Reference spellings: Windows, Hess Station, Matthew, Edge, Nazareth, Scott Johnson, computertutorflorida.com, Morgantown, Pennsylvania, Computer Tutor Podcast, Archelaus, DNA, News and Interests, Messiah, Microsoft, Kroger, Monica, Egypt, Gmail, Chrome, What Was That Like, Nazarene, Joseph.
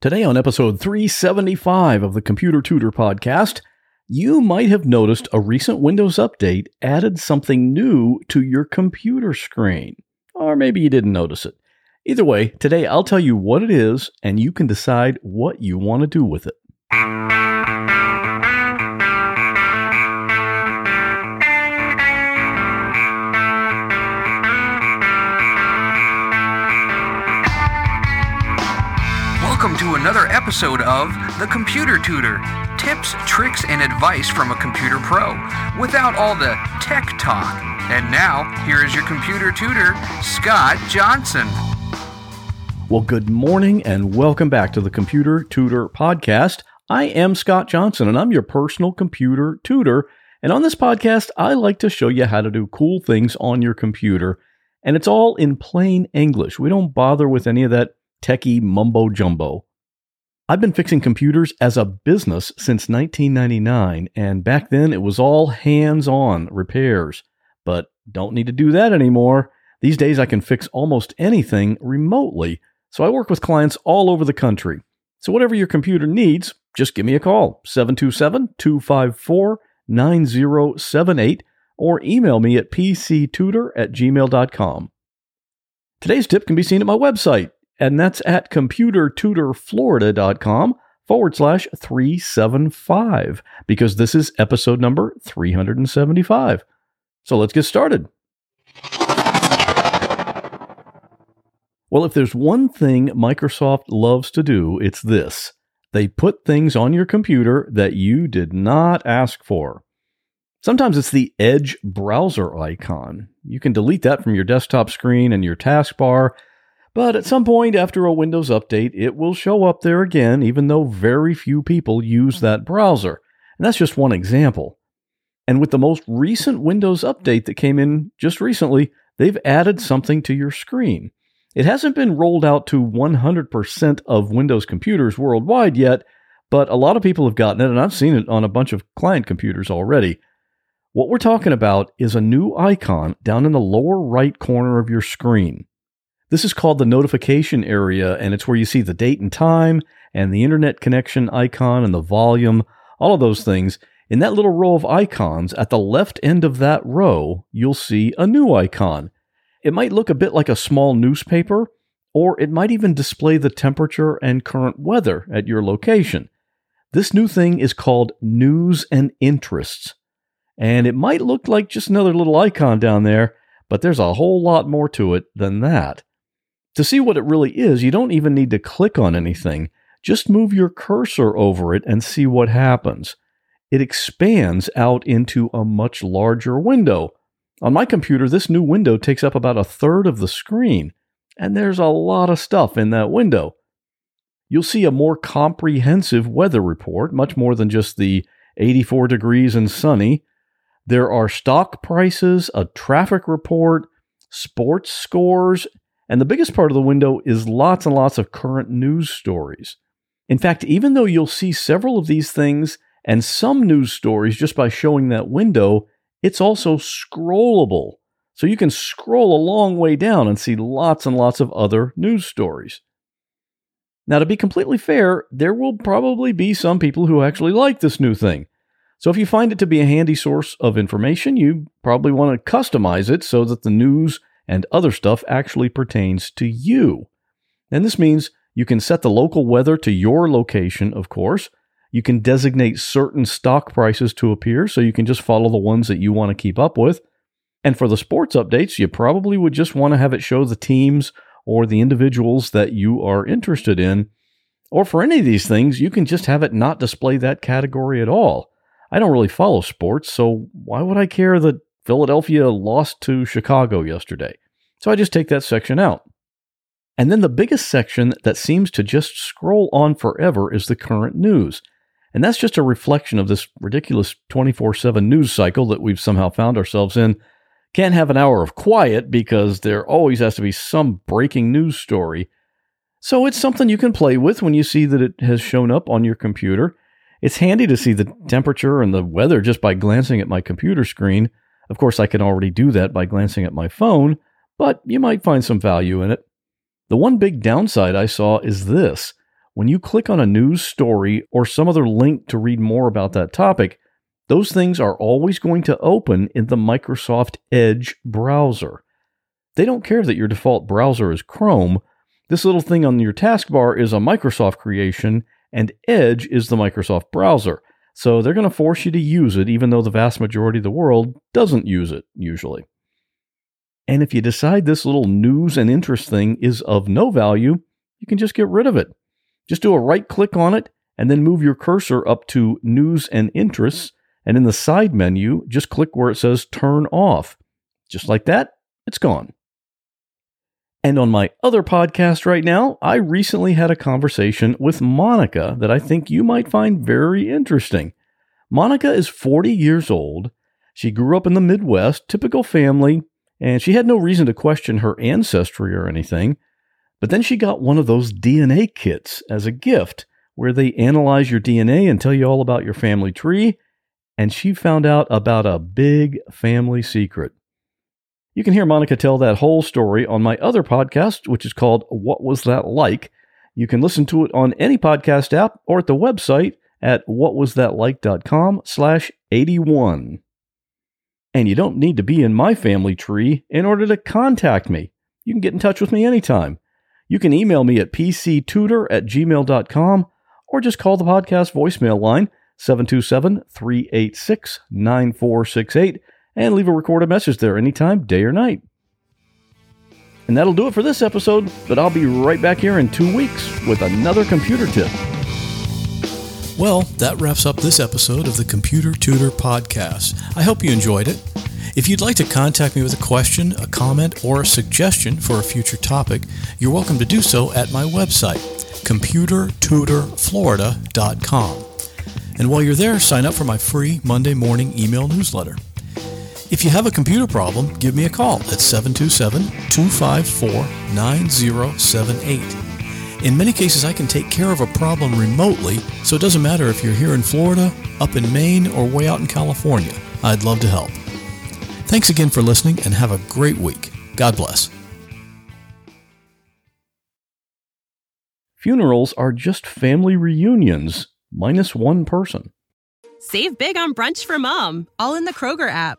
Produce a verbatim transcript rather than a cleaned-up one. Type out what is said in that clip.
Today on episode three seventy-five of the Computer Tutor Podcast, you might have noticed a recent Windows update added something new to your computer screen. Or maybe you didn't notice it. Either way, today I'll tell you what it is, and you can decide what you want to do with it. Welcome to another episode of The Computer Tutor. Tips, tricks, and advice from a computer pro without all the tech talk. And now, here is your computer tutor, Scott Johnson. Well, good morning and welcome back to the Computer Tutor Podcast. I am Scott Johnson and I'm your personal computer tutor. And on this podcast, I like to show you how to do cool things on your computer. And it's all in plain English. We don't bother with any of that techie mumbo jumbo. I've been fixing computers as a business since nineteen ninety-nine, and back then it was all hands-on repairs. But don't need to do that anymore. These days I can fix almost anything remotely, so I work with clients all over the country. So whatever your computer needs, just give me a call, seven two seven, two five four, nine zero seven eight, or email me at p c tutor at gmail dot com. Today's tip can be seen at my website, and that's at computertutorflorida.com forward slash 375, because this is episode number three seventy-five. So let's get started. Well, if there's one thing Microsoft loves to do, it's this. They put things on your computer that you did not ask for. Sometimes it's the Edge browser icon. You can delete that from your desktop screen and your taskbar, but at some point after a Windows update, it will show up there again, even though very few people use that browser. And that's just one example. And with the most recent Windows update that came in just recently, they've added something to your screen. It hasn't been rolled out to one hundred percent of Windows computers worldwide yet, but a lot of people have gotten it, and I've seen it on a bunch of client computers already. What we're talking about is a new icon down in the lower right corner of your screen. This is called the notification area, and it's where you see the date and time and the internet connection icon and the volume, all of those things. In that little row of icons, at the left end of that row, you'll see a new icon. It might look a bit like a small newspaper, or it might even display the temperature and current weather at your location. This new thing is called News and Interests, and it might look like just another little icon down there, but there's a whole lot more to it than that. To see what it really is, you don't even need to click on anything. Just move your cursor over it and see what happens. It expands out into a much larger window. On my computer, this new window takes up about a third of the screen, and there's a lot of stuff in that window. You'll see a more comprehensive weather report, much more than just the eighty-four degrees and sunny. There are stock prices, a traffic report, sports scores, and the biggest part of the window is lots and lots of current news stories. In fact, even though you'll see several of these things and some news stories just by showing that window, it's also scrollable. So you can scroll a long way down and see lots and lots of other news stories. Now, to be completely fair, there will probably be some people who actually like this new thing. So if you find it to be a handy source of information, you probably want to customize it so that the news and other stuff actually pertains to you. And this means you can set the local weather to your location, of course. You can designate certain stock prices to appear, so you can just follow the ones that you want to keep up with. And for the sports updates, you probably would just want to have it show the teams or the individuals that you are interested in. Or for any of these things, you can just have it not display that category at all. I don't really follow sports, so why would I care that Philadelphia lost to Chicago yesterday? So I just take that section out. And then the biggest section that seems to just scroll on forever is the current news. And that's just a reflection of this ridiculous twenty-four seven news cycle that we've somehow found ourselves in. Can't have an hour of quiet because there always has to be some breaking news story. So it's something you can play with when you see that it has shown up on your computer. It's handy to see the temperature and the weather just by glancing at my computer screen. Of course, I can already do that by glancing at my phone, but you might find some value in it. The one big downside I saw is this. When you click on a news story or some other link to read more about that topic, those things are always going to open in the Microsoft Edge browser. They don't care that your default browser is Chrome. This little thing on your taskbar is a Microsoft creation, and Edge is the Microsoft browser. So they're going to force you to use it, even though the vast majority of the world doesn't use it, usually. And if you decide this little news and interest thing is of no value, you can just get rid of it. Just do a right click on it and then move your cursor up to News and Interests. And in the side menu, just click where it says Turn Off. Just like that, it's gone. And on my other podcast right now, I recently had a conversation with Monica that I think you might find very interesting. Monica is forty years old. She grew up in the Midwest, typical family, and she had no reason to question her ancestry or anything. But then she got one of those D N A kits as a gift where they analyze your D N A and tell you all about your family tree. And she found out about a big family secret. You can hear Monica tell that whole story on my other podcast, which is called What Was That Like? You can listen to it on any podcast app or at the website at what was that like dot com slash eighty-one. And you don't need to be in my family tree in order to contact me. You can get in touch with me anytime. You can email me at p c tutor at gmail dot com or just call the podcast voicemail line seven two seven, three eight six, nine four six eight and leave a recorded message there anytime, day or night. And that'll do it for this episode, but I'll be right back here in two weeks with another computer tip. Well, that wraps up this episode of the Computer Tutor Podcast. I hope you enjoyed it. If you'd like to contact me with a question, a comment, or a suggestion for a future topic, you're welcome to do so at my website, computer tutor florida dot com. And while you're there, sign up for my free Monday morning email newsletter. If you have a computer problem, give me a call at seven two seven, two five four, nine zero seven eight. In many cases, I can take care of a problem remotely, so it doesn't matter if you're here in Florida, up in Maine, or way out in California. I'd love to help. Thanks again for listening, and have a great week. God bless. Funerals are just family reunions, minus one person. Save big on brunch for Mom, all in the Kroger app.